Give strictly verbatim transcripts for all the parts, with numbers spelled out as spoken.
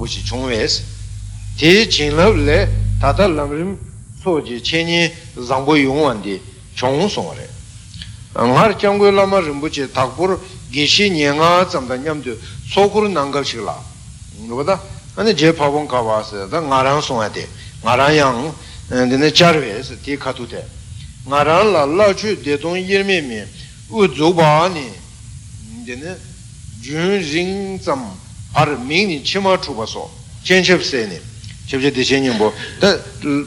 buci chungwes. Te chinlab le tata lamrim soji cheni zangbo yungwandi chungu songre. Anghar kyangwe lama rinpoche takpur gishi nyenga tsamda nyamdu sokur nangab shikla. Nubada, ane je pabon kawa se, da ngarang songade, ngarang yang, dine charwe se, te katute. Ngarang la la chu detong yirme me, u dzogba ane, dine jun ring tsam, ar ming ni chima chupa so, chenshep se ne, chepche de chenyingbo, da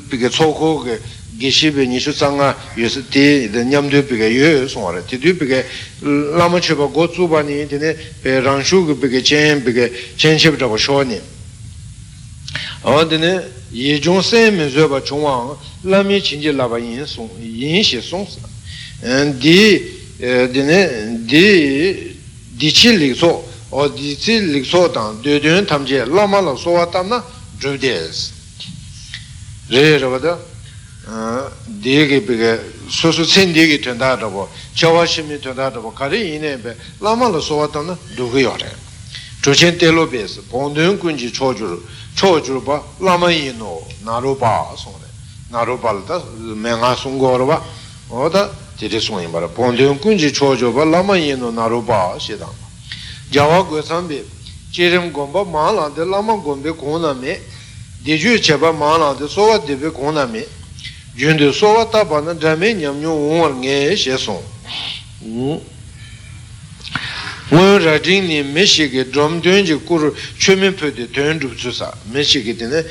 pike sokur ke, geshibe nishu tsanga yose te nyamdu pika yoyo songwa ra tedu pika lama cheba go tsuba ni tene pe rangshu pika chen pika chen shep taba sho ni awa tene ye jong sen me zoba chungwa lami chinji laba yin song yin she song sa di tene di di chi likso o di chi likso tang de dun tamje lama la sowa tamna jubdes re rabada dege bige sosu sen dege tenda dabo chawashimi tenda dabo kari ine be lama la sowata na dugu yore chochen telo bes bondun kunji chojuru chojuru ba lama ino naruba sore naruba da menga sungoro ba oda tire sungin bara bondun kunji chojuru ba lama ino naruba shedan jawa gosan be cherim gomba mala de lama gombe kona me deju cheba mala de sowa debe kona me jundu sowa taba na dame nyamnyo uwar nge she song uwar rajin ni meshi ke drom dunji kuru chome pyo de tuen rup tsusa meshi ke dine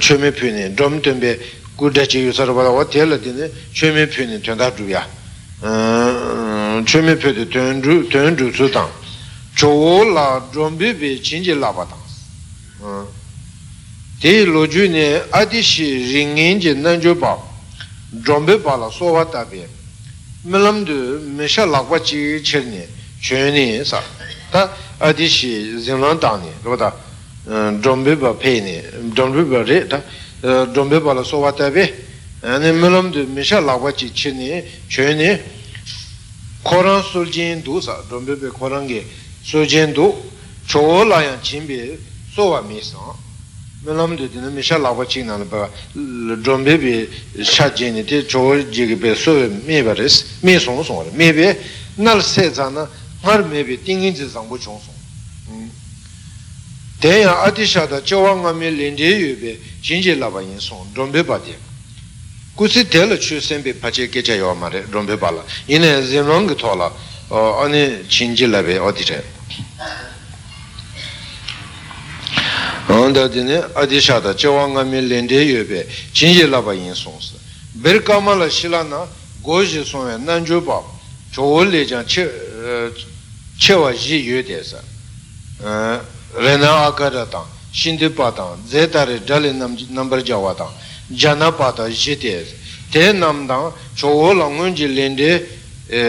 chome pyo ni drom tunbe kudachi yusarabala wa tela dine chome pyo ni tuenda rupya chome pyo de tuen rup tsutang chowo la drombi be chinji laba tang te loju ne adishi ringin je nanjo ba drombe ba la sowa tabe melam de mesha lakwa chi chene chene sa ta adishi zinglan tani roda drombe ba pe ne drombe ba re ta drombe ba la sowa tabe ane melam de mesha lakwa chi chene chene koran suljin du sa drombe be koran ge suljin du cho la yan chimbe sowa mi sa melam de dine misha lagwa ching nana pa drombe bi sha jini te chogo jige pe suwe me baris me song song me be nal se zana har me be tingin zi zangbo chong song tenya ati shada chowa nga me linde yu be jinji laba yin song drombe ba de kusi tela chu senpe pache kecha yawa ma re drombe ba la ina zemrang tola ane jinji labe ati re onda dine adishada chawanga me lende yebe chinje laba yin songs bir kamala shilana goji sonwe nanjo ba chole jan che chewa ji yedesa rena akara ta shinde pata zetare dale number jawata jana pata jete te namda chola ngunji lende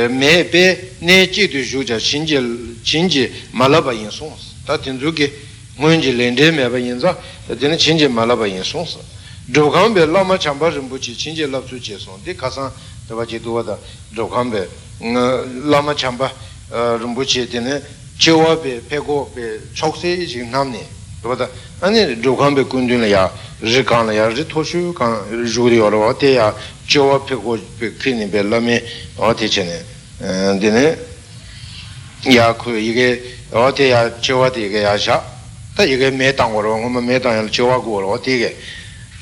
mebe ne chi du juja chinje chinje malaba yin songs ta tinzuki मुझे लेंडे में भाई इंजा तेरे चिंचे माला भाई इंसोंस जोखाम बे लामा चंबा रंबुची चिंचे लाभ सुचे सों देखा सां तब जी दुआ दा जोखाम बे लामा चंबा रंबुची तेरे चिवा बे पेगो बे चौकसे इस नामने तब दा अन्य जोखाम बे कुंडल या रिकान या रितोशु कां जुड़ी और वाते या चिवा पेगो बे किन्हीं बे लामे आते चने तेरे या को ये आते या चिवा ते ये आशा ता ये मैं तांगो रो हम मैं तांगो चौवा गो रो ठीक है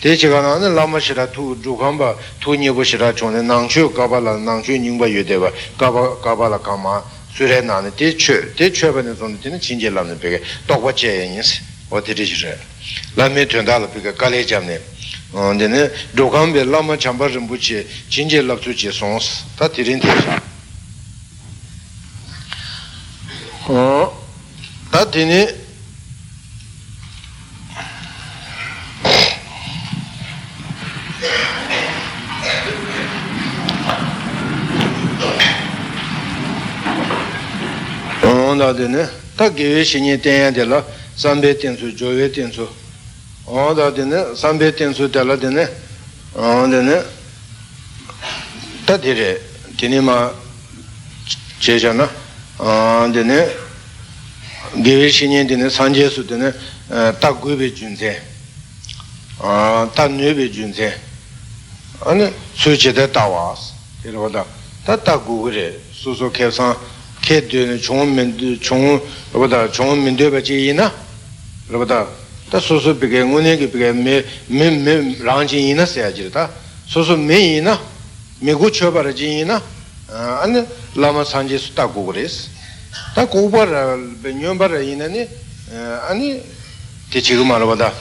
तेरे जगह ना लामा शिरा तू जुगाम बा तू नहीं बोशिरा चोने नांगशु काबला नांगशु निंबा युद्ध बा काबा काबला कामा सुरे नाने तेरे चौ तेरे चौ बने तो नहीं चिंचे लाने पे के तो वो चेंज वो तेरे शिरा लामे तुंडा लो पे के काले जाने अंदर जुगाम बे लामा चंबा रंबुचे चिंचे लाभ तुचे सोंस ता तेरे हाँ ता तेरे tā gīvē shīnyē tēnyā tēlā sāmbē tēnsū, jōvē tēnsū āndā tēne sāmbē tēnsū tēlā tēne āndēne tā tērē tēne mā chēshā na āndēne Geveshinendine Sanjesu dene Takgube Junze, Tanube Junze, and Sucheta Tawas, Tilvada, Tatagure, Suso Kesan, Kedun, Chong, Chong, Robada, Chong Mindubajina, Robada, the Susu began Unig began me, me, Rangi in a Sajita, Susu Meina, Migucho Barajina, and Lama Sanjesu Tagures. 다 고바라 베뉴바라 이나니 아니 대치금 알아보다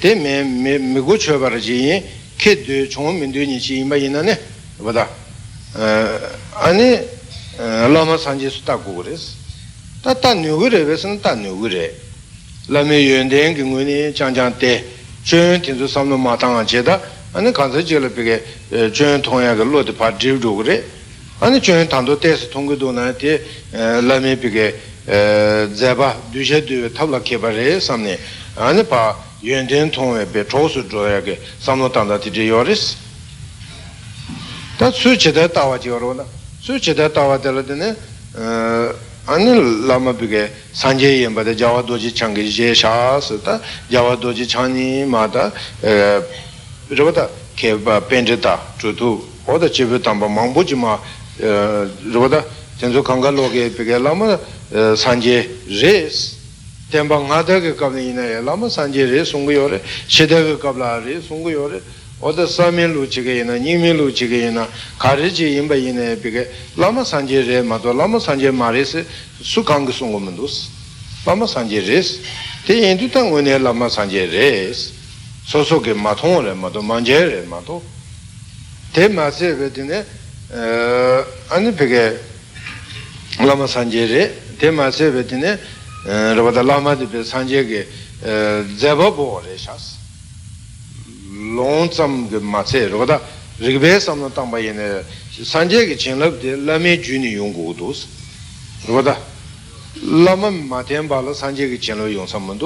대매 미고 쳐바라지 캐드 좀 민드니지 임바 이나네 보다 아니 라마 산지스 따고 그랬어 따따 뉴그레 베슨 따 뉴그레 라메 연댕 근근이 장장대 전 딘수 삼노 마당아 제다 아니 간서 제를 비게 전 통약을 로드 파디도 그래 아니 저는 단도 때서 통고도 나한테 라메비게 제바 두제드 탑락해버려 삼네 아니 봐 연전 통에 배조수 줘야게 삼노 단다티 제요리스 다 수치다 따와지어로나 수치다 따와들더니 아니 라마비게 산제에 바데 자와도지 창기제 샤스다 자와도지 찬이 마다 저보다 개바 벤제다 주도 어디 집에 담바 망보지마 저보다 전주 강가로게 비결라마 산제 레스 템방 하다게 갑니네 라마 산제 레스 송고요레 시대가 갑라레 송고요레 어디 사면루 지게이나 니면루 지게이나 가르지 임바이네 비게 라마 산제 레 마도 라마 산제 마레스 수강고 송고면도스 라마 산제 레스 데 인두당 원에 라마 산제 레스 소소게 마통레 마도 만제레 마도 대 맛에 베드네 아니 베게 라마 산제레 대 맛에 베드네 로바다 라마데 베 산제게 제바보레 샤스 롱참 그 맛에 로바다 리베 삼노 땅바이네 산제게 진럽데 라메 주니 용고도스 로바다 라마 마템발라 산제게 진로 용삼문도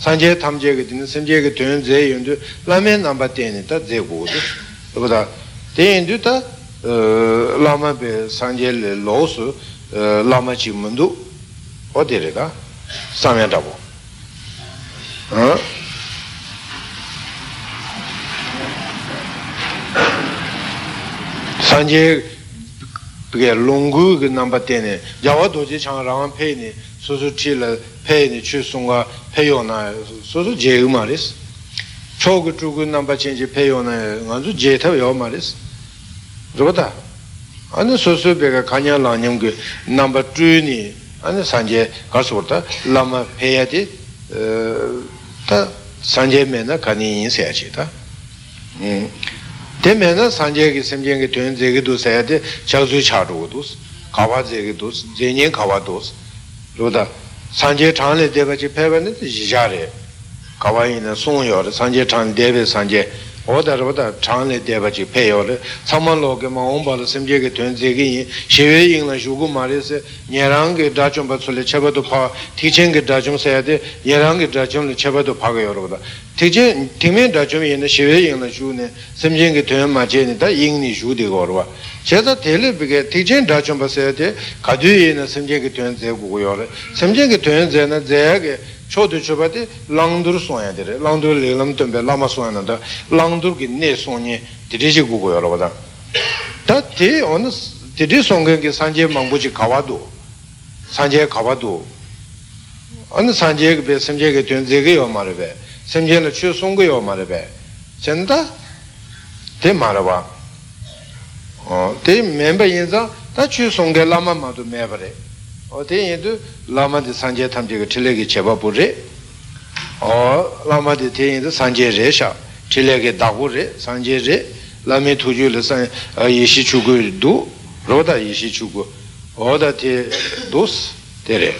산제 탐제게 되는 산제게 되는 제 연도 라메 남바테네다 제고도 로바다 대인도다 라마베 산젤 로스 라마치 문도 어디래가 사면다고 어 산제 그게 롱구 그 남바테네 야와도지 장랑 페이니 소수치라 페이니 추송과 페요나 소수 제음아리스 초그 주그 남바친지 페요나 아주 제타요 말이스 저보다 아니 소소베가 가냐라는 그 넘버 이니 아니 산제 가서부터 라마 페야디 어다 산제면나 가니 인세야지다 음 되면은 산제기 심정이 되는 제기도 세야데 자주 차로도 가와제기도 제년 가와도 저보다 산제 장례 대가지 패반데 지자래 가와이나 송요를 산제 장 대배 산제 어다르보다 장례 대바지 배열을 삼만로게만 온바를 심지게 된지기 시외인나 주고 말해서 예랑게 다좀 받을 쳐봐도 파 티칭게 다좀 써야돼 예랑게 다좀 쳐봐도 파가 여러분다 티제 팀에 다좀 있는 시외인나 주네 심지게 되면 맞이니다 인니 주되고 그러와 제가 텔레비게 티제 다좀 봤어야돼 가주에는 심지게 된지고요 심지게 된지는 제게 초도 초바데 랑두르 소야 되래 랑두르 레람덤베 라마 소야는데 랑두르기 내 손이 드리지 고고 여러분다 다티 어느 드리 송경게 산제 망부지 가와도 산제 가와도 어느 산제에 배 섬제게 된제게요 말베 섬제는 추 송고요 말베 전다 대 말아봐 어대 멤버 인자 다추 송게 라마마도 매버래 어때인도 라마디 산제 탐제가 틀레기 제바부레 어 라마디 테인도 산제 레샤 틀레게 다고레 산제레 라메 투줄레 산 예시 주고도 로다 예시 주고 어다테 도스 데레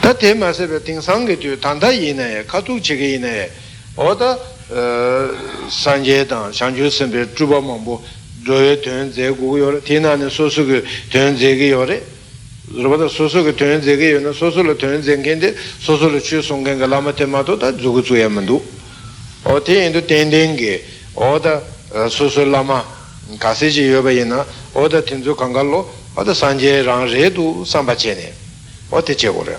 다테 마세베 팅상게 튜 단다 이네 가족 제게 이네 어다 산제당 산주선베 주바망보 저의 전제고요. 대나는 소수의 전제기요래. 저보다 소수의 전제기요는 소수로 전쟁인데 소수로 추송간가 라마테마도 다 주구주야만도. 어때인도 텐댕게 어다 소수라마 가세지여베이나 어다 텐조 강갈로 Oda Sanjay Rang Redu Samba Chene, Ote Chegore.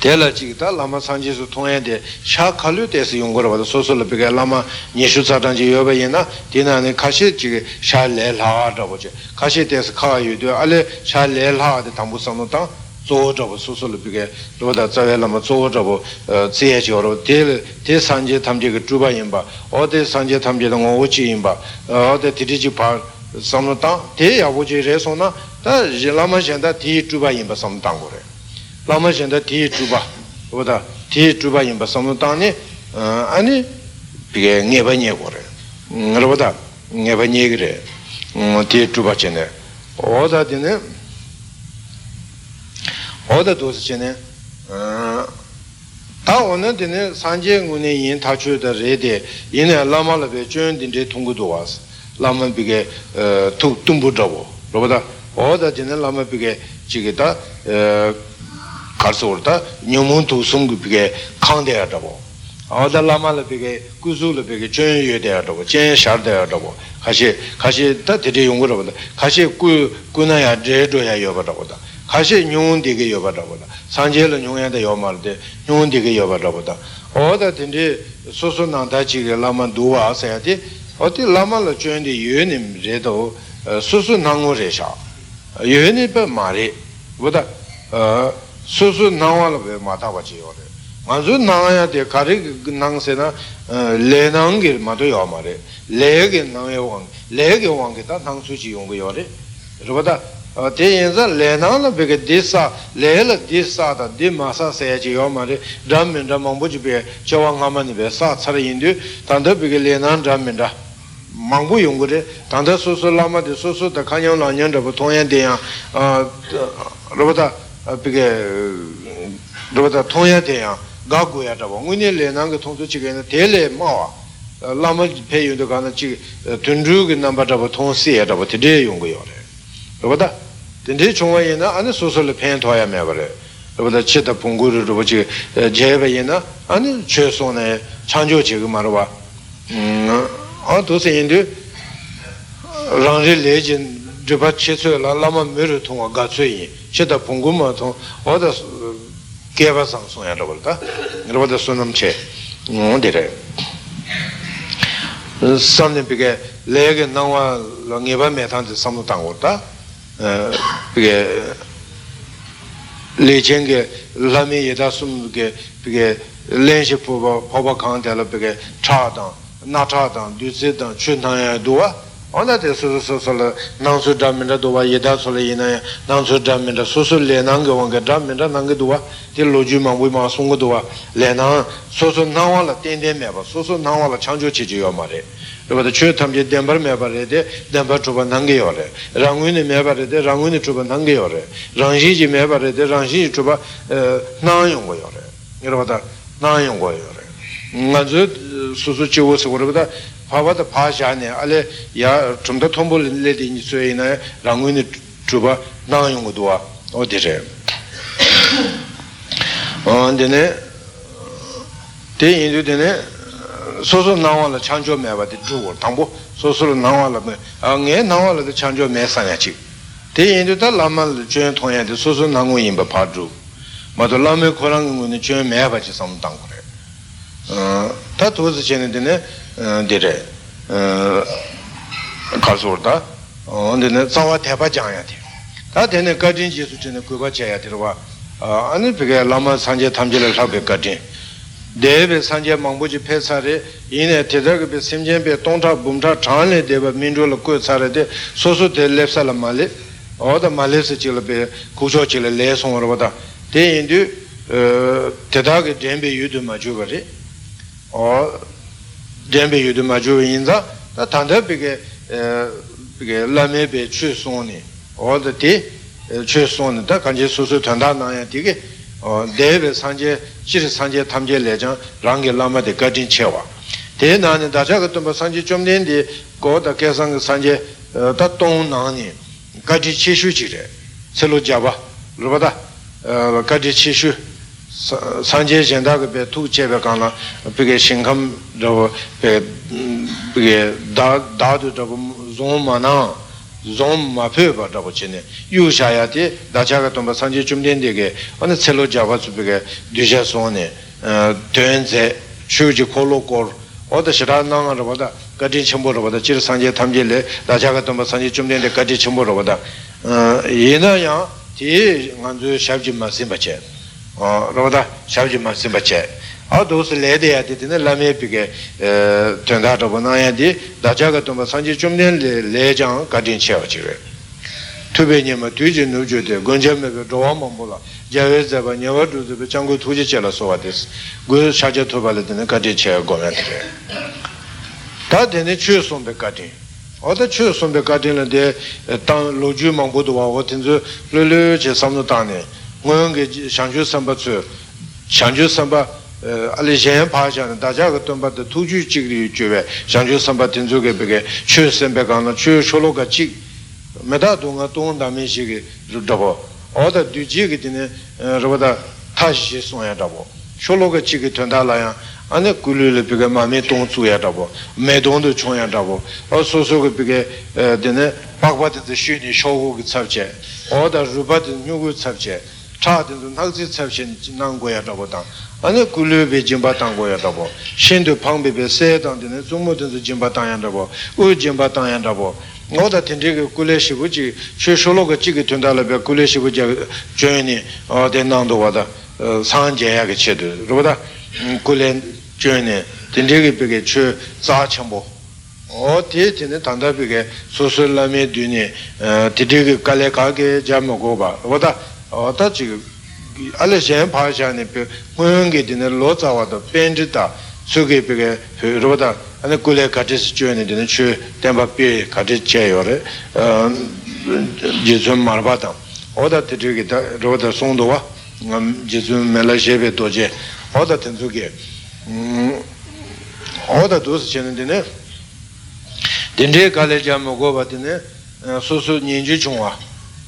Tela Chigta Lama Sanjay Su Tongende, Sha Kalu Tesi Yungora, the Social Piga Lama Nishu Satanji Yobayena, Dina and Kashi Chig, Sha Lel Ha Daboche, Kashi Tes Kayu, Ale Sha Lel Ha, the Tambusanota, Zojo, Social Piga, Roda Zavelama Zojo, Zejoro, Tel Sanjay Tamjig Juba Imba, Ote Sanjay Tamjidang Ochi Imba, Ote Tidiji Par. Samnata, te avoce resona, ta lama gente ti tuba imba samtangore. Lama gente ti tuba, oda ti tuba imba samtani, ani pie neva negore. Roda, neva negre, ti tuba cene. Oda dine, oda dos cene, ta ona dine sanje ngune yin tachu da rede, yin lama la vecun dinde tungu doas. Lama Big uh Tumbu Davo, Robada, or the general Lama Big Chigita uh Karsorta, Numuntu Sungu Big Kande Davo, or the Lama Big Kuzula Big Chen Yu de Davo, Chen Sharda Davo, Kashi Kashi Tati Yungurabada, Kashi Kunaya Jedoya Yobadavada, Kashi Nyun Digi Yobadavada, Sanjela Nyunya de Yomalde, Nyun Digi Yobadavada, or the Tindi Susunanta Chig Lama Dua Sayati. 어디 라마를 주는데 유엔님 제도 수수 나오래셔 유엔이 배 말이 보다 수수 나와를 배 맡아가지요 먼저 나와야 돼 가리 낭세나 레낭길 맞아요 말에 레게 나와요 레게 왕게다 당수지 온 거요래 그러다 대인자 레낭을 배게 디사 레를 디사다 디마사 세지요 말에 담면다 망부지베 저왕하면 배사 차례인데 단더 배게 레낭 담면다 망고 용거래 단다 소소라마데 소소다 간영라년다부 통연대야 아 로보다 비게 로보다 통연대야 가고야다부 문에 내난 거 통도 지게는 대례 마와 라마 배윤도 가는 지 둔주기 남바다부 통시에다부 대례 용거요래 로보다 근데 종화에는 안에 소소를 팬토야 매버래 로보다 치다 봉고를 로보지 제배에는 안에 최소네 창조 지금 말아 음 아 도세인데 랑제 레진 드바 쳇서라 라마 메르 통과 가츠이 쳇다 봉고마 통 어다 개바 상송야 더볼다 여러분들 손음체 뭔데래 선님 비게 레게 나와 랑예바 메탄데 삼도 당고다 어 비게 레젠게 라미 예다숨게 비게 렌시 포바 포바 칸데라 비게 차다 나타당 류지당 춘탕에 도와 어나데 소소소라 남수담민다 도와 예다솔이나 남수담민다 소소레낭가 왕가담민다 남가도와 딜로주만 위마 송고도와 레낭 소소나와라 텐데메바 소소나와라 창조치지요 말에 그러다 추탐제 덴버메바레데 덴버초바 남게요레 랑윈이 메바레데 랑윈이 초바 남게요레 랑지지 메바레데 랑지지 초바 나용고요레 그러다 나용고요레 맞죠 수수치 오스고르다 파바다 파샤네 알레 야 좀더 톰볼 레디니 소이나 랑윈이 주바 나용 거도와 어디래 언데네 데인도데네 소소 나와라 창조 매바데 주고 당보 소소로 나와라 앙에 나와라데 창조 매사야지 데인도다 라마르 전 통야데 소소 나고인 바 파주 마도 라메 코랑군이 전 매바지 섬당 Tatu was genuine did Kasurda on the Sawa Tapa Giant. That then a guardian Jesus in the Kuba Chayatirwa. And it began Lama Sanjay Tamjil Rabi Guardian. David Sanjay Mambuji Pesare in a Tedag Simjan Betonta Bumta Chani, they were Mindul Kusarade, Sosu de Lepsala Mali, or the Malis Chilabe, Kusho Chile Leson or Wada. They indu Tedag Dembe Yudu Majuvari. Or Dembe Yudu Majuinza, the Tanda Big Lame Be Chusoni, or the tea Chusoni, the Kanji Susu Tanda Naya Tigi, or David Sanjay, Chir Sanjay Tamjay Legend, Rangi Lama de Gadin Chewa. Then Dajakatumba Sanjay Chumdindi, God the Kesang Sanjay, Taton Nani, Gaji Chishu Chire, Selu Java, Rubada, Gaji Chishu. Sanjay Jendak be two Chebakana, Piggy Shingham, Dadu Zomana, 좀마 배워봤다고 지네 유샤야티 나자가 또 산지 좀 된데게 어느 첼로 잡아주게 뒤져서네 된제 주지 콜로콜 어디 싫어하는 거보다 같이 첨보로보다 지를 산지 탐질래 나자가 또 산지 좀 된데 같이 첨보로보다 얘나야 뒤 간주 샵지 말씀 받지 어 로다 샵지 말씀 받지 아도스 레데야티네 라메피게 던다도보나야디 다자가도마 산지 좀네 레장 가딘 쳬어지레 투베니마 뒤진노주데 건점메베 도와마몰라 자외자바 녀와두데 장고 투지체라 소와데스 고 샤제토발레데네 가딘 쳬어고메테 다데네 추송베 가딘 어다 추송베 가딘레데 땅 로주망고도와 오텐즈 르르제 삼노타네 고영게 샹주 삼바츠 샹주 삼바 알리젠 파자는 다자가 돈받도 투주직이 주에 장주 선받은 쪽에 베게 추선배가는 추초로가 직 메다동아 동담이식이 주다고 어디 뒤지게 되네 저보다 다시 송야다고 초로가 직이 된다라야 안에 굴을 베게 마음에 동주야다고 매동도 총야다고 어소소게 베게 되네 박바드 쉬니 쇼고기 잡제 어디 주바드 누구 잡제 차든도 낙지 잡신 지난 거야라고 당 아니 굴레베 짐바탄 거야다고 신도 방배베 세단데 좀모든지 짐바탄야다고 우 짐바탄야다고 너다 텐데게 굴레시부지 최솔로가 지게 된다라베 굴레시부지 전이 어된난도 와다 상제야게 쳐도 그러다 굴레 전에 텐데게 베게 최 자첨보 어디 되는 단답이게 소설람의 뒤니 디디게 칼레가게 잠고 봐 그러다 어다 지금 알레젠 파샤네 고용게 되는 로자와도 벤지다 속에 비게 로다 안에 굴에 같이 주는 되는 추 담바비 같이 제요래 어 예전 말바다 어다 되게 로다 송도와 예전 말레이시아에 도제 어다 된속에 음 어다 도스 되는데 된데 갈레자 먹어 봤더니 소소 년주 중화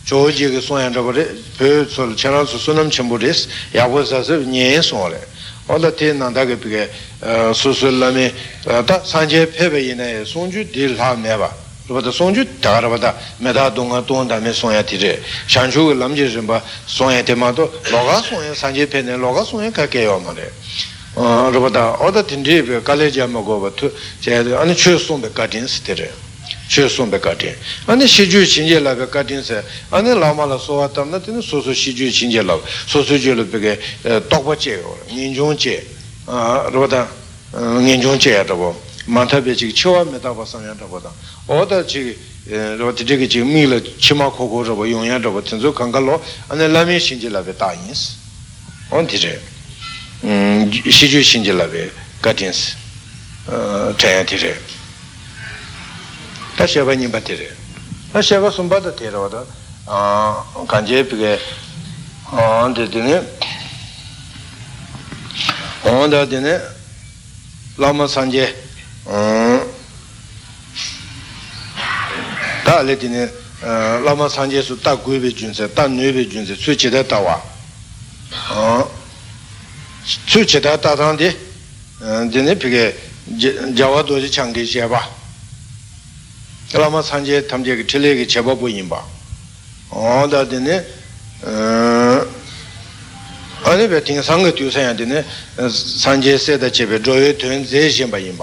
조지의 소양자벌에 배설 전화수 수능 첨부레스 야고사서 년송래 어다테 난다게 비게 수술람이 다 산제 패배이네 송주 딜하메바 그러다 송주 다르바다 메다 동안 동안에 송야티레 산주의 남지즘바 송야테마도 로가 송야 산제 패네 로가 송야 가게요 말에 어 그러다 어다틴데 갈레지아마고 제 아니 추송데 가딘스테레 최선배 같이 아니 시주 진제라가 같은세 아니 라마라 소아탐나 되는 소소 시주 진제라 소소주를 되게 똑바치요 인종제 아 로다 인종제라고 만타베지 초암에다 벗어난다고다 어다지 로티게 지금 밀 치마코고로 용야라고 전조 강가로 아니 라미 신제라베 다인스 언디제 음 시주 신제라베 같은스 어 자야티제 다시아바 님바테레 다시아바 숨바다 테라와다 아 간제피게 안데드네 온다데네 라마 산제 음 다레디네 라마 산제수 딱 구입이 준세 딱 뇌비 준세 수치다 따와 어 수치다 따단데 데네 피게 자와도지 창기시아바 그러면 산재 탐지기 틀리게 제법 보인바. 어, 다더니 어, 아니 배팅 상거 뒤에야 되네. 산재세다 제배 조여 된 제신 바인바.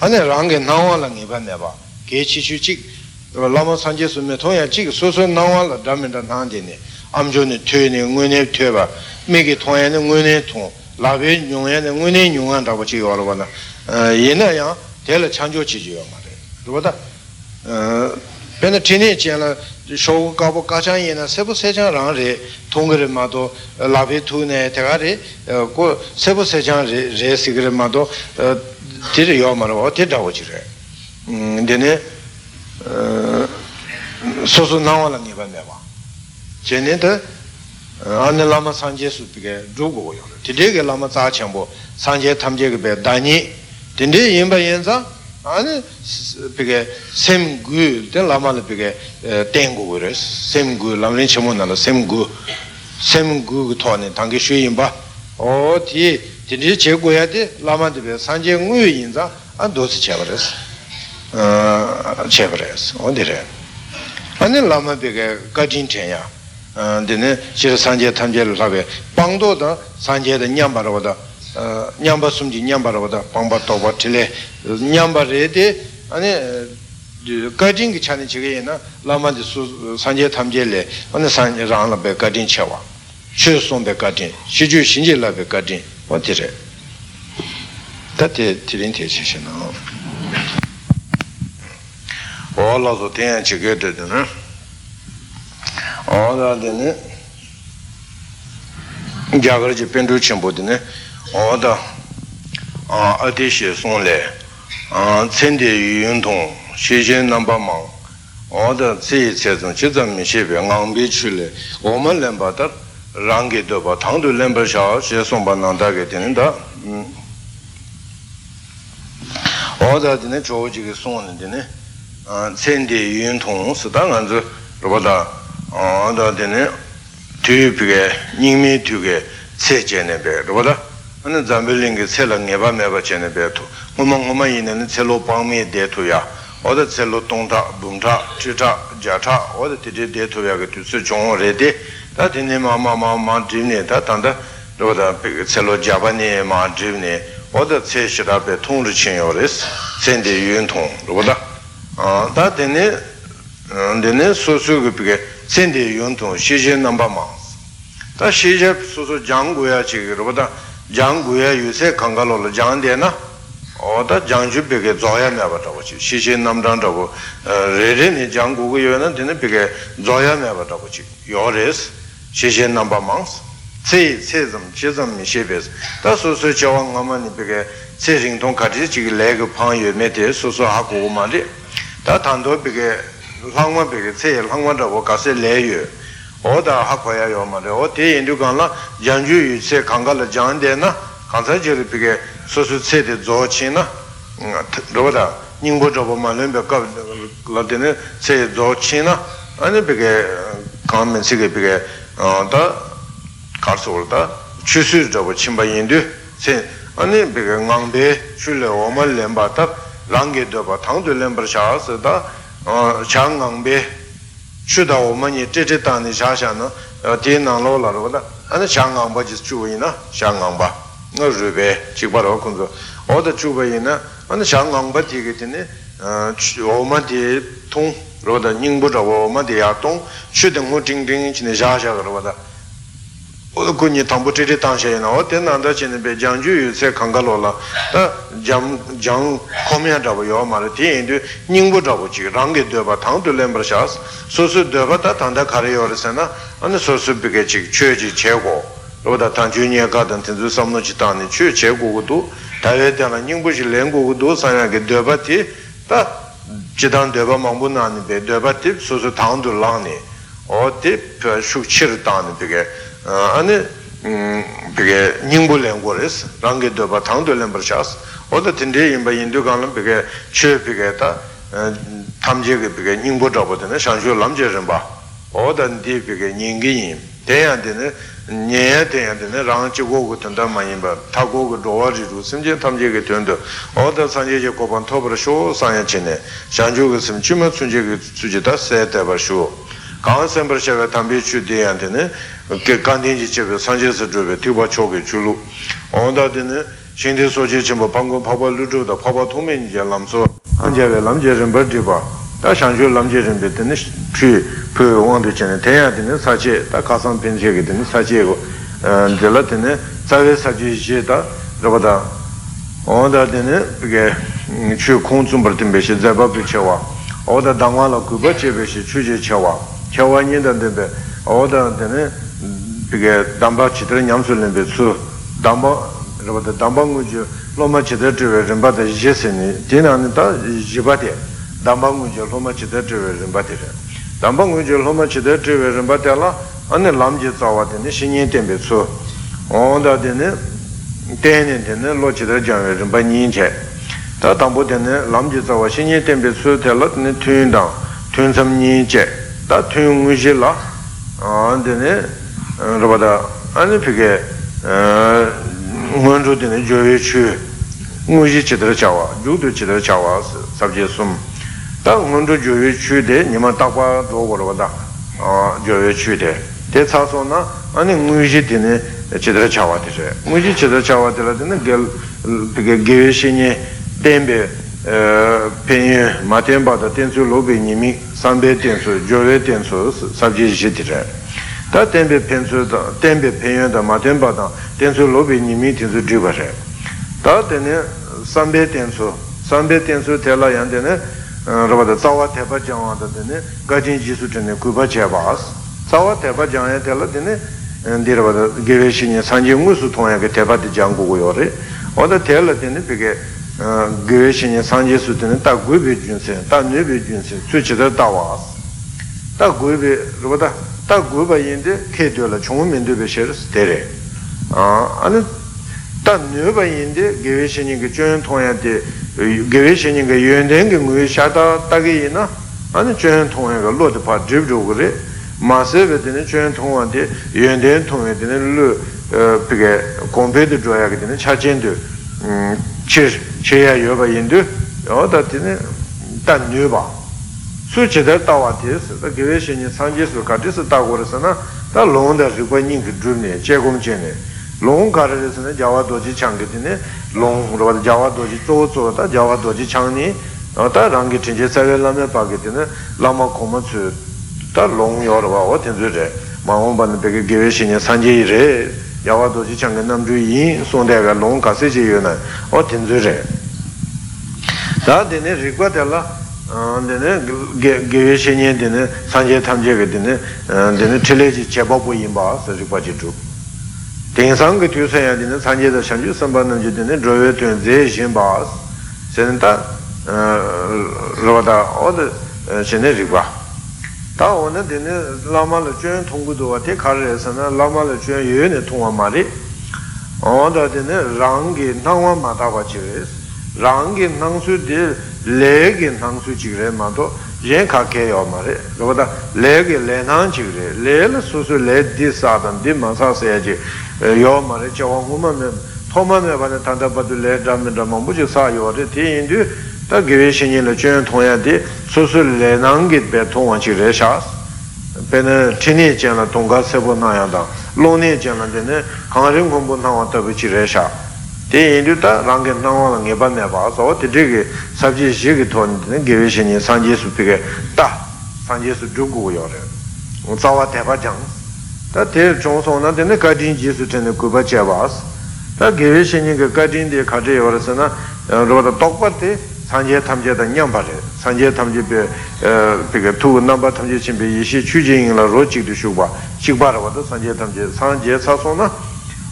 아니 랑게 나와랑 이번에 봐. 개치슈직 그러면 산재 숨에 통해 지금 소소 나와라 담면다 나한테네. 암존의 퇴네 응원의 퇴바. 미기 통에는 응원의 통. 라베 용에는 응원의 용한다고 지고 알아봐나. 어, 얘나야 대를 창조 지지요. 그러다 어 베네티니 제가 쇼 가보 가장이나 세부 세장랑에 동거를 마도 라베투네 대가리 고 세부 세장 레스그를 마도 들여 말어 어디다고 지래 음 근데 어 소소 나와는 이번에 봐 제네도 안내라마 산제수 비게 두고요 되게 라마 자천보 산제 탐제급에 다니 근데 임바엔자 아니 비게 샘구 된 라마르 비게 땡고를 샘구 라마린 쳔모나라 샘구 샘구 토네 당게 쉬임바 어디 디니 제고야데 라마드베 산제 응유인자 안 도스 제버스 어 제버스 어디래 Ola do ten chigede ne ola de ne jagar je pendu chimbo de ne oda a adeshe sonle a tsende yundong sheje namba ma oda tse tsezon chizam mi shebe ngangbe chule omal lemba ta range do ba thang do lemba sha she somba nanda ge den da oda de ne choji ge son de ne Sendi yun tong sudang zu robada on the dinner to pig, Nimi to get se genebe, robada, and the Zambiling is selling never never genebeto. Mumang Omain and Cello Pami de Tuya, or the Cello Tonta, Bunta, Chita, Jata, or the Tiji de Tuya to Sir John Reddy, that in the Mamma Margine, that under Roda Cello Javani Margine, or the Se should have a tongue to change or this, Sendi yun tong, robada. That in it, and then Sosuke send the Yunton, Shijin number months. That Shija Sosu Janguia Chigrota, Janguia, you say Kangalo Jandiana, or that Janju Big Zoya Navatachi, Shijin Namdandavo, Redin, Jangu, and then Big Zoya Navatachi. Yours, Shijin number months. Say, Sism, Chism, Shibis. That's also Chawang Big Sising Tonkati, leg upon your metis, Sosu Haku Madi. That Tando began Langma Big Say, Langwanda Wokase Layu, or the Hakoya Yomade, or Tea in Dugana, Janju, say Kangala Jandena, Kansaji began Sosu said Zorchina, Roda, Ningo of Malimba Ladine, say Zorchina, and it began Common Sigil began the Carsolda, Chusus of Chimba Indu, say, and it began Nambe, Chile, Oma Lembata. Lange doba tang de lember shas da changang be chuda omani tete tani shasha na tin nang lo la ro da an changang ba ji chuwi na changang ba no rube chibaro kunzo o da chuwi na an changang ba ti ge tene omadi tong ro da ningbo da omadi ya tong chude mo ding ding chi ne shasha ro da Ogni tambuti tanshena, o tenanda cinebe Janju, se Kangalola, Jam Jam Comiadavo Yomarati, and Ningo Davochi, Rangi Deva, Tantu Lembrashas, Sosu Devata, Tanda Carioresena, and the Sosu Bigachi, Church Chego, Roda Tanjunia Garden, Tindu Samnochitani, Church Chego Udu, Tayetana Ninguji Lengo Udu, Sanag Devati, Chidan Deva Mambunani, Devati, Sosu Tandu Lani, or Tip Shukchirtani Bigay. Ane bige ningbo lengores rangi doba tangdo lembrachas oda tinde imba indu ganlam bige che bige ta tamje ge bige ningbo doba dene shanju lamje renba oda ndi bige ningi deya dene nye deya dene rangchi gogo tanda mayimba ta gogo dowa jiru simje tamje ge tendo oda sanje je koban tobra sho sanje chine shanju ge simchi ma sunje ge suje ta se teba sho कांसेंबर चेवा तंबी चुदी आंधे ने के कांडीजी चेवा संजय से जुबे त्योबा चोगे चुलू ओंडा दिने शिंदे सोचे चेंबा पंगो पापा लुटो दा पापा थोमे निजा लम्सो अंजावे लम्जे रंबर दिवा ता शंजू लम्जे रंबे दिने चु पे ओंडे चेने तैयार दिने साचे ता कासं पिंचे के दिने साचे को दिला दिने सावे साचे जे ता रबदा ओंडा दिने के चु कौनसुम बर्तिंबे शे जबा पिचेवा ओंडा दांगवाला कुबा चेबे शे चुजे चेवा Chawani da debe, oda dene, perché damba citre nyamsulembe su, damba, roba damba muggio, loma citre treve rimbata jeseni, dinanita jibate, damba muggio, loma citre treve rimbate, damba muggio, loma citre treve rimbate alla, anne lamji zawatene, shinye tembe su, oda dene, tene dene, lo citre gianve rimbanince, da dambo dene, lamji zawa, shinye tembe su, telat ne tuindang, tuinsam nince. 다 퉁무질라 안데네 로바다 아니 피게 원조되는 조회추 무지치들 자와 조도치들 자와 삽제숨 다 로바다 자와 대바 장와다네 가진 지수전에 구바제바스 자와 대바 장에 달라드네 데르바다 게베신이 산지무스 통하게 대바디 장고고요레 어다 달라드네 비게 게베신이 산지수드네 다 구베준세 다 뇌베준세 수치다 다와스 다 구베 로바다 다 구바인데 케드올라 총민도 베셔스 데레 아 아니 다 뇌바인데 게베신이 그 조연 통하게 gyeveshening ge yendeng ge mu shada tagi na an chen thong ge lo de pa jib jo ge ma se be de chen thong de yendeng thong de lu pe ge kombe de jo ya ge de cha chen de che che ya yo ba yin de o da de ne dan nyu ba su che de ta wa de se de gyeveshening sang je su ka de se ta go re se na da long de ge guan ning ge zhu ne che gong che ne long 가르에서는 자와 도지 창게드네 롱으로 자와 도지 쪼쪼다 자와 도지 창니 어다 랑게 진제 사벨라메 파게드네 라마 고모츠 다 롱여러와 어텐저제 마음반의 베게 게베시니 산제이레 자와 도지 창게 남주이 손대가 롱 가세지요나 어텐저제 다데네 리과달라 안데네 게베시니 데네 산제 탐제게드네 데네 칠레지 제법부 임바 서지바지주 땡상 그 뒤에야 되는 산제다 산주 선반은 주되는 저외 된제 신바스 센터 로다 어디 제네리바 다 오늘 되는 라마를 전 통구도와 대가르에서는 라마를 전 유엔의 통화 말이 어다 되는 랑게 나와 마다와 지레스 랑게 낭수디 레게 낭수 지레마도 제카케요 말이 로다 레게 레난 지레 레를 수수 레디 사담디 마사세야지 요 말에 저왕구만 토만에 반에 단답받을 레담담만 무지 사요데 티인데 다 게베신이를 전 통야데 소설 레낭게 배통원치 레샤스 베네 티니잖아 동가세보나야다 로니잖아데네 강아림 공부나왔다 비치 레샤 티인데다 랑게 나와는 게 반에 봐서 되게 삽지 지게 돈데 게베신이 산제수피게 다 산제수 주고 요래 온 자와 대바장 다 대종소나 되는 가진 지수전에 구바제바스 다 계획신이가 가진데 가제 열었으나 로다 똑같이 산제 탐제다 냠바제 산제 탐제베 비가 두 넘버 탐제 침베 이시 추진이라 로직도 쇼바 직바라고도 산제 탐제 산제 사소나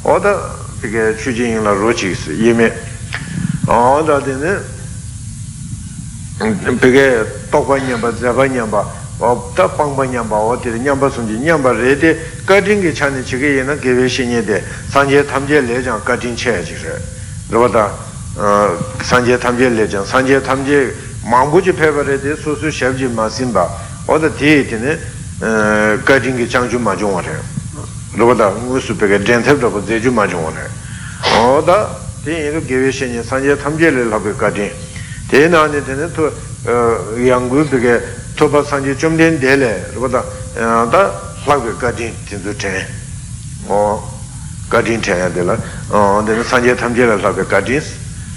어다 비가 추진이라 로직스 예매 어다 되는 비가 똑같이냐 자바냐바 다 방방냠바 어디 냠바순지 냠바레데 가진게 찬이 지게에는 개외신이데 산제 탐제 레장 가진 체지서 로다 어 산제 탐제 레장 산제 탐제 망부지 페버레데 소수 셰브지 마신바 어디 데이트네 어 가진게 장주 마종어래 로다 무스베게 젠텝도 제주 마종어래 어다 데이도 개외신이 산제 탐제를 하고 가진 데나네데는 또 양구베게 토바 산지 좀 된데래. 그러다 다 플러그 가진 진도체. 어 가진 체야들라. 어 근데 산지 탐제라 플러그 가진.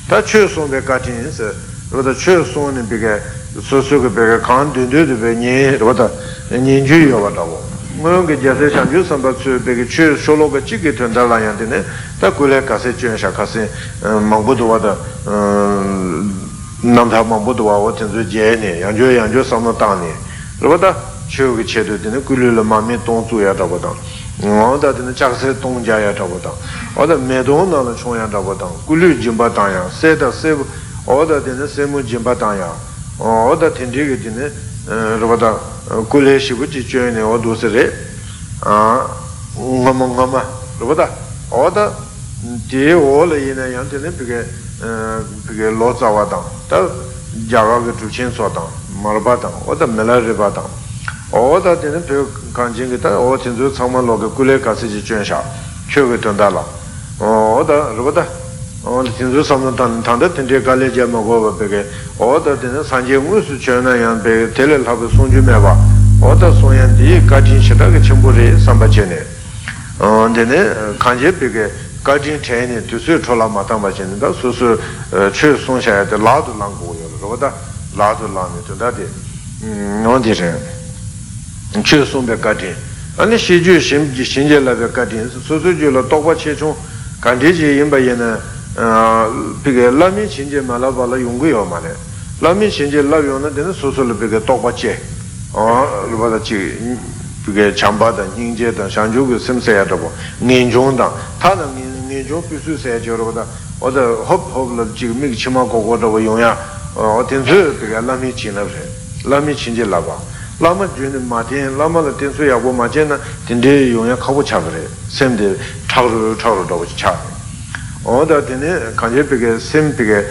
다 최소의 가진스. 그러다 최소는 비게 소소가 비게 간든데도 베니. 그러다 인주요 왔다고. 뭔가 제세 산주 선바츠 비게 최소로가 찍게 된다라는데. 다 굴에 가세 주셔 가세 망부도 와다. 음 남다만보도와 어떤지 제네 양조 양조 삼노당네 그러다 최후의 제도되는 굴룰로 마음에 동조야다보다 어다든 작세 동자야다보다 어다 매도나는 총야다보다 굴룰 짐바다야 세다 세 어다든 세무 짐바다야 어다 텐지게지네 그러다 굴레시부지 죄네 어도스레 아 응엄엄마 그러다 어다 제올이네 양테는 비게 그게 로자와다 다 야가게 주친소다 말바다 어다 멜라르바다 어다 되는 배 간증이다 어 진주 상만로게 굴레 가시지 전샤 최고 된다라 어다 로바다 on sinzu samna tanda tende gale jama go bege oda den sanje musu chena yan be tele lab sunju meba oda soyan di gatin shida ge chembure samba chene on dene kanje bege gatin chene dusu chola mata ma chene da susu che songsha de ladu lang go yo roda ladu lang de da de on dire che sombe gatin ane shiju shimji shinje la be gatin susu ju la tokwa che chung kanje ji yimba yena Pighe lami cinje ma la bala yungu yo ma ne lami cinje la yona dena susul pighe tokpa che ah lubada ci pighe chamba da ninje da shanju ge simse ya da bo ninjong da ta da ninjong pisu se je ro da oda hop hop la ji mi chima go go da yo ya o tenzu pighe lami cinna re lami cinje la ba lama june ma den lama la tenzu ya go ma je na tinde yo ya khabu cha re sem de charu charu da cha oda tene kanje pege sem pege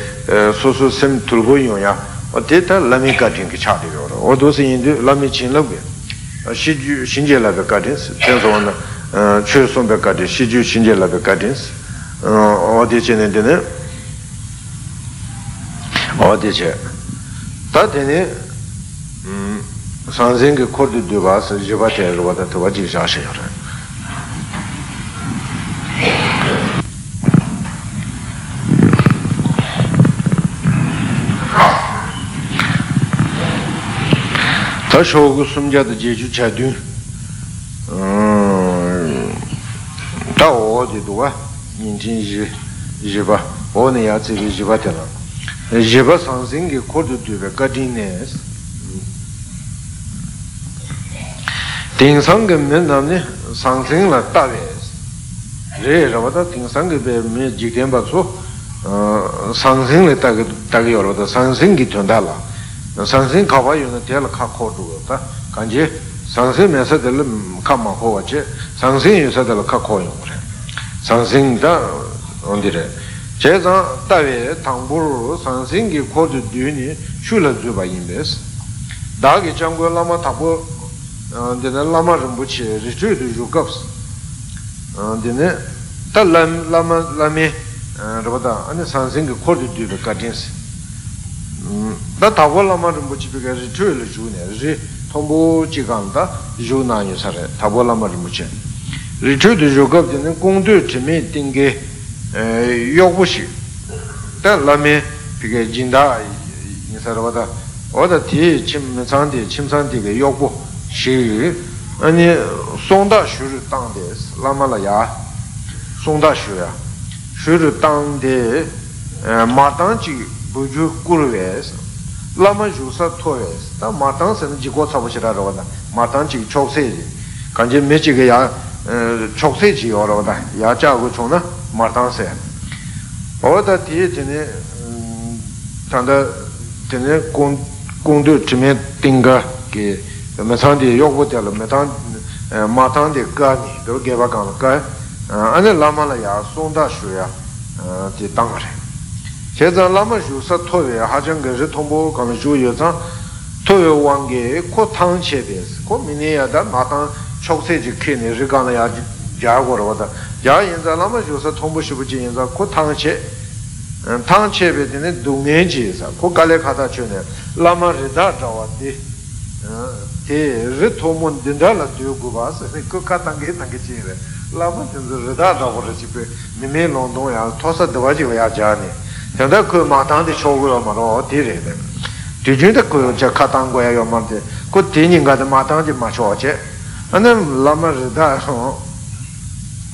sosu sem turgo yonya odeta lami gatin ki chade yoro odo se indi lami chin lobbe shiju shinje la be gatin tenzo ona cheson be gatin shiju shinje la be gatin odi chene tene odi che ta tene sanzen ge kordu duba se jibate robata to waji jashe yoro Shogu sumja de jeju chadu Tao de dua, Ninjin Jiva, Oneyazi Jivatana. Jiva Sanzingi Kodu Duva Gadines Ting Sanga Mendamne, Sanzing la Taves. Re Ravata Ting Sanga be Jigambasu Sanzing le Tagioro, the Sanzingi Tondala. Sansin kawa yuna tela ka kodu ta kanje sansin mesa del kama ho che sansin yusa del ka ko yong re sansin da ondire che za tawe tangburu sansin gi kodu dyuni shula zuba yimbes da gi changgo lama tapo dene lama rimbuchi ritu du yugaps dene ta lama lami rabada ane sansin gi kodu dyuni katinsi 다 타볼라마르 무치비가 주일 주네 지 통보 지간다 주나니 사레 타볼라마르 무치 리트드 조갑드는 공도 지미 띵게 요구시 달라미 비게 진다 인사로다 어디 뒤 침산디 침산디게 요구 시 아니 송다 슈르 땅데 라마라야 송다 슈야 슈르 땅데 마땅지 부주 꾸르베스 lama jusa toes ta matang sen ji go sabu shira ro da matang ji chokse kanje me ji ge ya chokse ji yo ro da ya ja go chong na matang se oda ti ji ne tan da tene kon kon de tme tinga ke me san de yo go de la me tan matang de ka ni do ge ba ka ka ane lama la ya song da shu ya ti dang re 제전 lama ju sa towe hajang ge thombo kan ju ye zang towe wang ge ko tang che des ko mine ya da ma tang chok se ji ke ne ri gan ya ja go ro da ja yin za lama ju sa thombo shi bu ji yin za ko tang che tang che be de ne du nge ji sa ko gale kha da che ne lama ri da da wa de te ri thomon din da la de go ba se ko ka tang ge tang ge ji re lama den ri da da go re ji be mine long dong ya thosa de wa ji ya ja ne tanda ku matang de chogu yo maro de re de de jun de ku ja katang go ya yo man de ku de ning ga de matang de ma cho che an lama re da so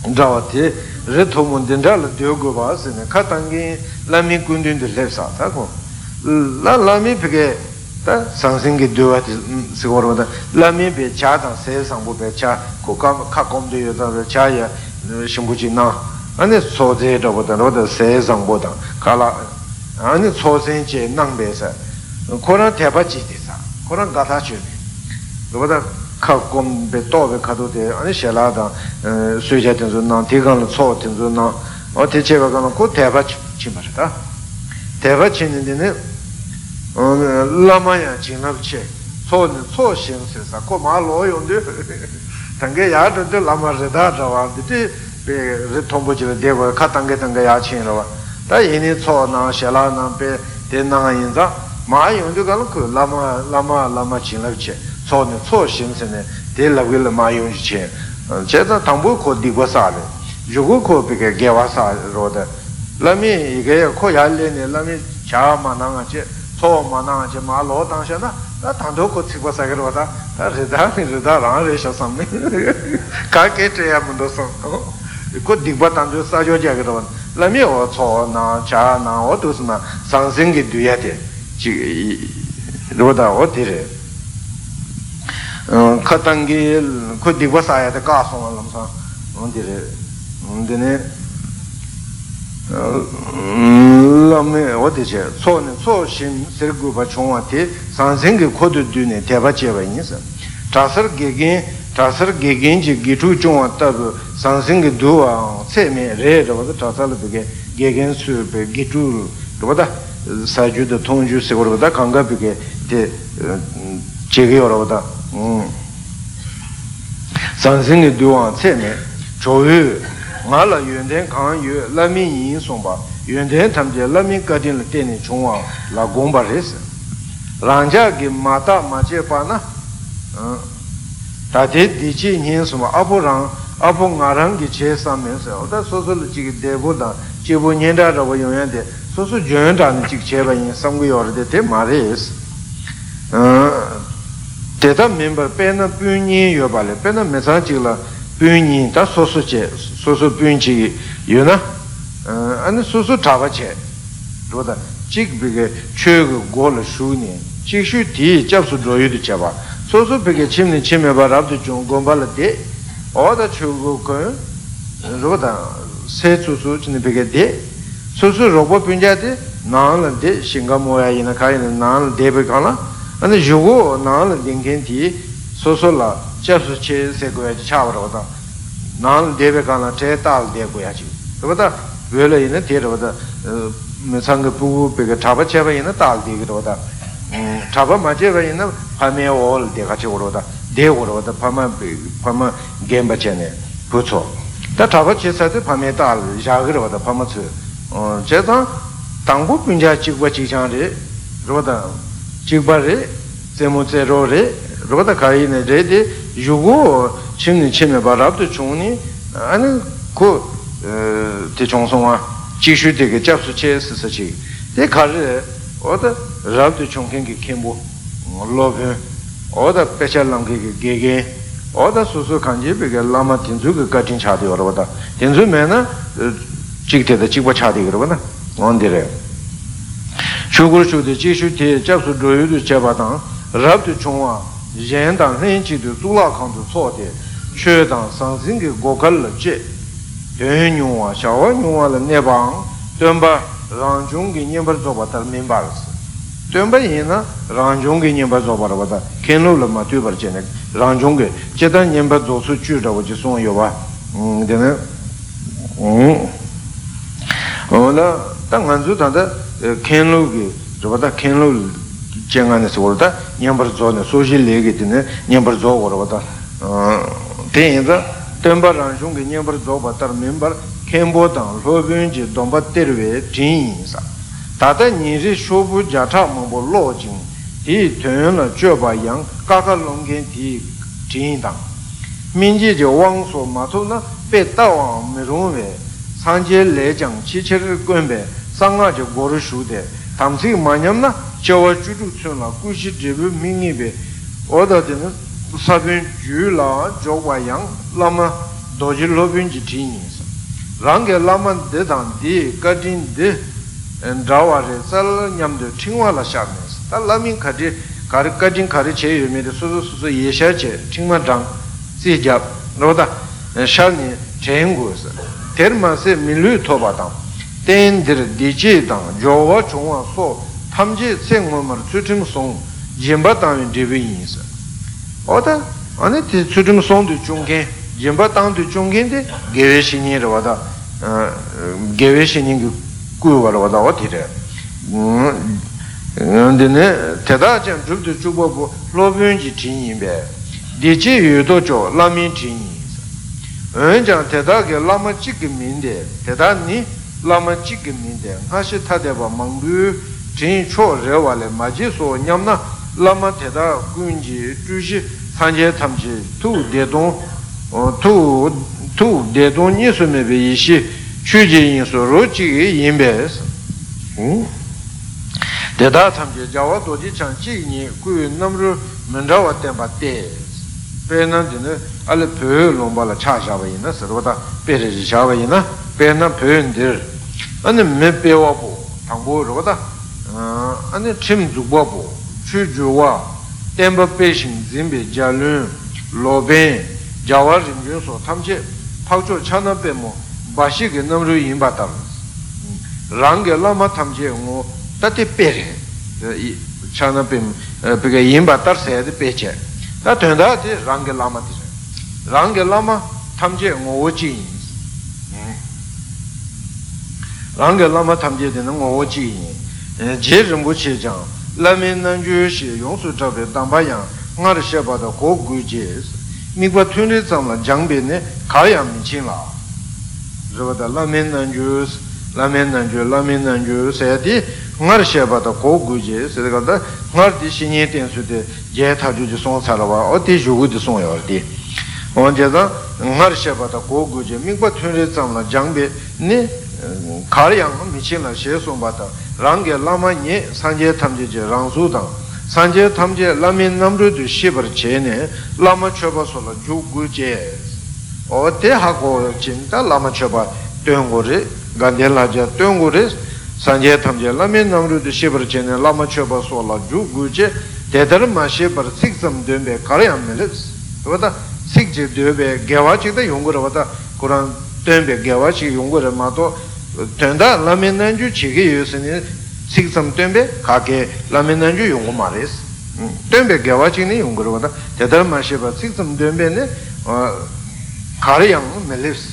da de re to mun den da le de go ba se ne katang ge lami kun den de le sa ta ko la lami pe ge ta sang sing ge de wa se go ro da lami be cha da se sang go be cha ko ka ka kom de yo da cha ya shim bu ji na 아니 소제 저보다 어디 세상보다 가라 아니 소생제 낭배서 그런 대바지 되사 그런 가다 주네 저보다 가끔 배도에 가도 돼 아니 샬라다 수제된서 난 대강을 소된서 난 어떻게 제가 가는 그 대바지 말이다 대바지는 데는 라마야 진압체 소는 소생세사 그 말로 용데 당게 야도 라마르다 저한테 그 통보지를 대고 카탕게 당게 야친으로 Da ini cho nang shela nang pe ten nang inza ma yung du gal ku lama lama lama chin la che cho ne cho shin se ne de la wi la ma yung che che da tambu ko di go sa le yugo ko pe ke ge wa sa ro de lami ge ko ya le ne lami cha ma nang che cho ma nang che ma lo dang sha na da tang do ko chi go sa ge ro da da re da re da ra re sha sam me ka ke te ya mun do so ko di ba tang do sa jo ja ge ro la mia o so na cha na o tu na sang sing gi du ya de ji ro da o de re um ka tang gi ko di wa sa ya de ka so lam sa on de re on de ne la me o de che so ne so shin ser gu ba chong wa de sang sing gi ko du du ne de ba che ba ni sa ta ser gi gi तासर गेगें जी गिटू चों अत्ता सांसिंग दुआ से में रे रवदा तासल बगे गेगें सु बे गिटू रवदा साजु द थोंजु से रवदा कांगा बगे ते चेगे रवदा सांसिंग दुआ से में चोयु माला युंदें कां यु लमी इन सोंबा युंदें थमजे लमी कदिन तेने चोंवा ला गोंबा रेस रांजा गे माता माचे पाना ताते दीची नहीं सुमा अपो रंग अपो गारंग की छे सामने से उधर सोशल चीज देवो ना चीवो नहीं डा रवो यों दे सोशल जोन डालने चीज छे बनी संगु योर देते मारे इस तेरा मेंबर पैना पुनी यो बाले पैना मेंसां चीला पुनी ता सोशल चे सोशल पुनी ची यो ना अन्य सोशल ठावा चे तो ता चीज बिगे चेग गोल शून्य चीज शुद्धि जब सुधरोयु दिच्छा बा 소소 베게 침니 침에바 랍드 중 곰발데 어다 추고 그 로다 세추수 침니 베게 데 소소 로보 빈자데 나한데 싱가모야 이나 카이는 나한 데베가나 근데 주고 나한 링겐티 소소라 제스 체세고야 차버로다 나한 데베가나 제탈 데고야지 그보다 외래 있는 데로다 상가 부부 베게 잡아채바 있는 달디기로다 छापा मचे भाई ना हमें और देखा चोरों दा देव चोरों दा पामा पामा गेम बचे ने पूछो ता छापा चेस आते हमें ताल जागे रों दा पामा चु जेसा तंगु पिंजा चिकवा चिचां रे रों दा चिकवा रे सेमुचे रो रे रों दा खाई ने रे दे युगो चिमनी चिमे बाराब तो चुनी अने को ते चंसोंगा चिशु देगे जाप्सु चेस सची ते खारे oda rabdu chongken ki kimbo lobe oda pecha lamke ki gege oda susu kanji bige lama tinzu ki katin chadi warabada tinzu mena chikte da chikwa chadi warabada ondire shukur shukde chishu te japsu doyudu chebadan rabdu chongwa yendang henchi du zula kandu sote shedang sangsin ki gokal la che ten nyungwa shawa nyungwa la nebang tenba rāngchūng ki nyambar dzogba tar mīmbar sī tuyambar yīna rāngchūng ki nyambar dzogba rāba tar kēnlū lama tuyambar chēne rāngchūng ki chētā nyambar dzog sū chū rāba chī sōng yobā dēne ola tā ngānsū tānta kēnlū ki rāba tar kēnlū chēngāni sī korata nyambar dzogni sōshī lēgi dēne nyambar dzogba rāba tar tēnta tuyambar rāngchūng ki nyambar dzogba tar mīmbar kembo dang lobyen ji domba terwe jin sa tata niri shobu jata mbo lo jin di tön la joba yang kaka longgen di jin dang minji je wang so ma tu na pe ta wa me rong we sanje le jang chi che ri gwen be sanga je go ru shu de tam si ma nyam na jawa ju ju chön la ku shi je be min ni be oda de na sa ben ju la joba yang lama doji lobyen ji jin rāṅgē lāmaṅ dē tāṅ dē gādīn dē rāvā rē sāla ñam dē tīṅvā lā shā mē sā tā lāmiṅ khādī kārī gādīn khārī chē yu mē dē sūsū sūsū yē shā chē tīṅvā tāṅ sī jāp rō tā shā nī chēng gu sā tēr mā sē mī lū tōpa tāṅ tēn dēr dī chē tāṅ yōvā chōngvā sō tham chē cēng mā mār tsū tīṅ sōng yēmbā tāṅ yī dē bē yī sā o tā anē tē tsū tīṅ sōng dē chōng kēng jimba tang tu chungkin de gewe shini rwada gewe shini kuwa rwada otire dine teda jen drup tu chukwa bu lobyon ji chini be dichi yudo cho lamin chini un jan teda ke lama chik min de teda ni lama chigga minde, ngashi tadeba mangdu, jin cho rewa le maji so nyamna lama teda kunji, juji, sanje tamji, tu dedon, tu, tu dedon nisu mebe ishi, shuji yinsu rochigi yinbes. Teda tamji jawa doji chanchi ni kuyu namru mendrawa tenpa te. Pena dine alle peo lomba la cha java ina sarvata pere java ina pena peo ndir ane me pewa po tango rota ane chim zuba po chu juwa temba peshin zimbe jalun loben jawa rimjun so tamche pakcho chana pe mo bashi ke namru yimba tam range lama tamche ngo tate pere chana pe peke yimba tar sayade peche 다 된다 지 랑게 라마 지 랑게 라마 탐제 오지 랑게 라마 탐제 되는 오지 제름 부치장 라멘난 주시 용수 잡에 담바양 나를 셔바다 고구지 미과 튜네 잠라 장베네 가야 민친라 저바다 라멘난 주스 라멘난 주 라멘난 주세디 나를 셔바다 고구지 세가다 나르디 신이 된수데 제타주지 송살아와 어디 주고도 송여디 언제다 나르셔바다 고구지 민과 튜네 잠라 장베 네 가량 미친라 셰송바다 랑게 라마니 산제 탐제제 랑수다 산제 탐제 라멘 남르드 시버 제네 라마 쳐바솔라 주구제 어때 하고 진짜 라마 쳐바 땡고리 간델라자 땡고리 산제 탐제 라멘 남르드 시버 제네 라마 쳐바솔라 주구제 대더 마시버 식점 된데 가려면스 그보다 식제 되베 개와치다 용거보다 그런 된데 개와치 용거를 마도 된다 라멘난주 지게 요새는 식점 된데 가게 라멘난주 용거 말레스 된데 개와치니 용거보다 대더 마시버 식점 된데네 가려양 멜레스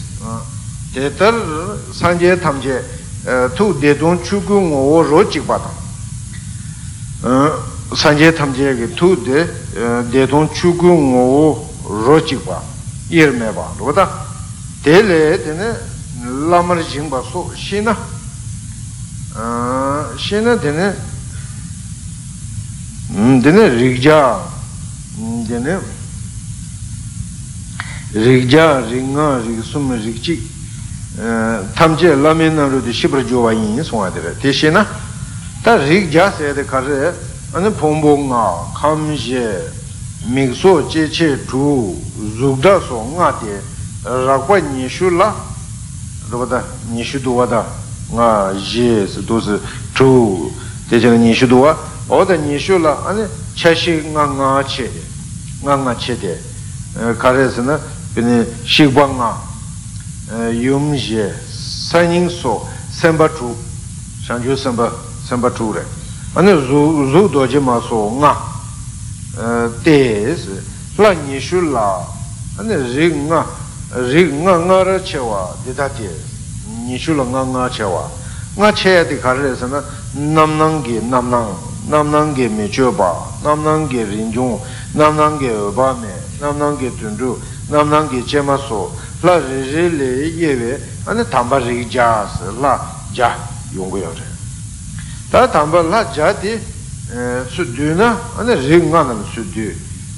대더 산제 탐제 투 대돈 추궁 오 로직 받아 산제 탐제에게 투대 대돈 추궁 오 로직 받아 이름에 봐 그러다 대래 되는 lāma rīśiṅ bā sō shīna shīna dēne dēne rīgjā dēne rīgjā rīngā rīgsum rīgjī tamche lāme nāru dē shibra jōvā yīn sōngā dē tē shīna tā rīgjā sē dē kārē anē pōmbō ngā khām shē mīk sō chē chē chū zūgdā sō ngā dē rākwa nīshū lā Nishuduada, yes, those two, the Nishudua, or the Nishula, and Chashi Nanga Chede, Nanga Chede, Karesana, Shibanga, Yumje, Signing So, Semba Two, Sanju Semba, Semba Ture, and Zudojima So, Nga, Days, La Nishula, and Ringa. Ringa ngara chewa, didati, nishula nganga chewa. Nga chea di karesana, namnangi namnang, namnangi mechoba, namnangi rinjung, namnangi obame, namnangi tundu, namnangi chemaso, la rizile yewe, ane tamba rijas, la ja, yungu yore. Ta tamba la ja di suddu na, ane ringa nam suddu.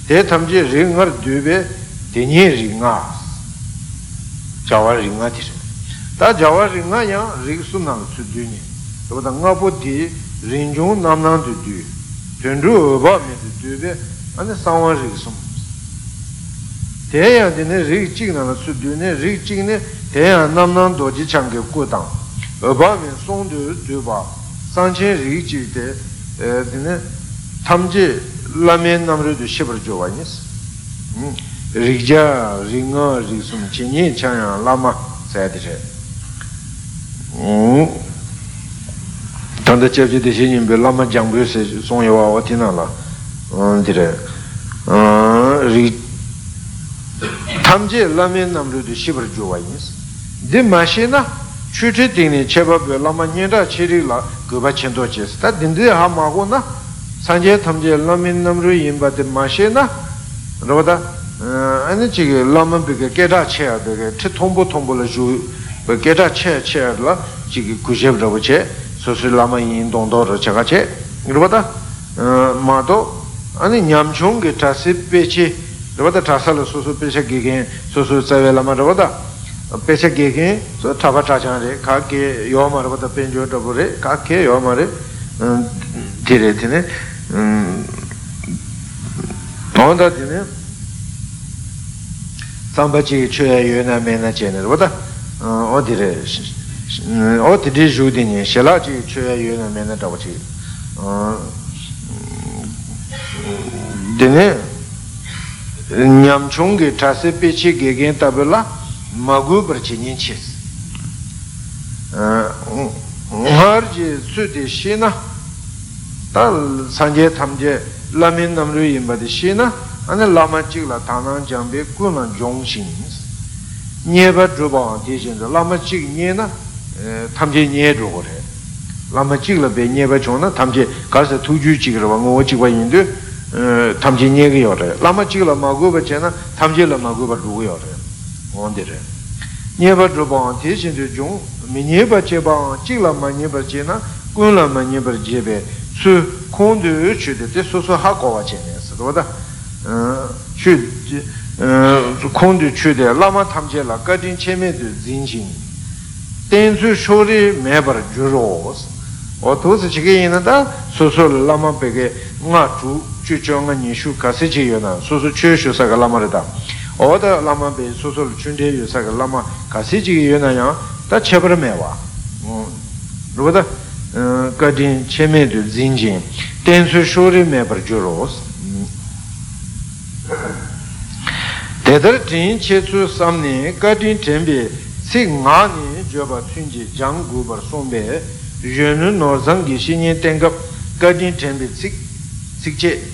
Te tamji ringar dube, denye ringa. Jawa ringa tiri. Ta jawa ringa yang riksu nang su duni. Tabata nga po ti rinjung nam nang tu du. Tundru oba mi tu du be, ane sangwa riksum. Teyang dine rik chik nang su duni, rik chik ne teyang nam nang doji chanke kutang. Oba mi song du du ba, sangchen rik chik de dine tamji lamen namru du shibar jowa nis. Rigja, ringa, riksum, chini, chanyang, lama, sayati chay. Tanda chepsi de shinin be lama jangbu se songyewa wati na la. Dire. Tamche lamen namru de shibar juwa yis. Di mashi na, chuchi tingni cheba be lama nyenda chiri la goba chento ches. Ta dindi ha mago na, sanje tamche lamen namru yinba di mashi na, rwada, ane chigi lama bhikya keda cheya bhikya, che thombo thombo la ju Geta c'è c'è la, ci cuceva dopo c'è, sosilama in dondoro c'è c'è, rubata, ma do, anni Nyamchung che trasi pece, rubata trasala sosu pece che sosu savella ma rubata, pece che so trava tracciare, cacche io ma rubata penjo dopo re, cacche io ma re, direttine, onda dine, sambaci c'è io na mena c'è rubata. Odire, odire giudini, scelati cioè io non me ne trovo ci. Dene, Nyamchung trasi pece gegen tabella, magu percininches. Harji sudi shina, tal sanje tamje lamin namlu imbadi shina, ane lamaci la tanan jambe kunan jongshin. Nyeba Drubon teaching the Lama Chig Nina Tamji Nye Drugore. Lama Chigla be Nyeba Chona, Tamji Kasa Tuju Chigravango Chiwa Indu, Tamji Nyegore. Lama Chigla Maguba Chena, Tamjila Maguba Dugore. On the re. Nyeba Drubon teaching the Jung, Mineba Cheba, Chigla Maneba Chena, Gula Maneba Jebe, Su Kondu Uchu, the Soso Hakova Chenes, Roda, Chud. Kondu chude lama tamche la gadin cheme du zinchin tenzu shori mebar juros otos chige ina da soso lama pege nga chu chuchonga nishu kase che yona soso cheshu saka lama reda oda lama be soso chunde yu saka lama kase che yona ya da chebar mewa ruda gadin cheme du zinchin tenzu shori mebar juros Tether tin chetu samne gadin tembe sing ngani joba tunji jang gubar sombe jenu norzang gishini tengap gadin tembe sik sikche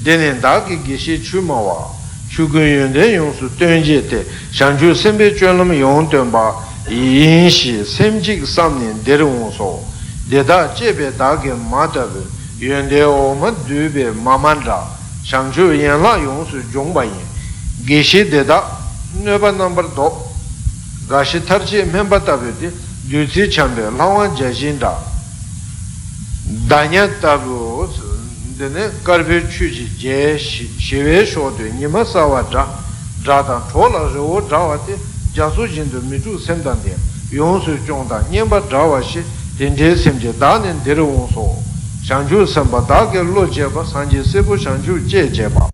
denen dagi gishi chumawa chugun yunde yonsu tenjete shanju sembe chönlum yon tenba yinshi semjik samne derunso deda chebe dagi matabe yunde oma dube mamandra shanju yenla yonsu jongba yin Gishi deda, nöba number do, gashi tarchi memba tabu di, duzi chambe, lawan jajinda, danya tabu, dene karbi chuji, je, shive shodu, nima sawa dra, dradan, chola zho dravati, jasu jindu mitu semdandi, yonsu chongda, nima dravashi, dende semje, danin deru onso, shanju samba, dake lo jeba, sanji sebu shanju je jeba.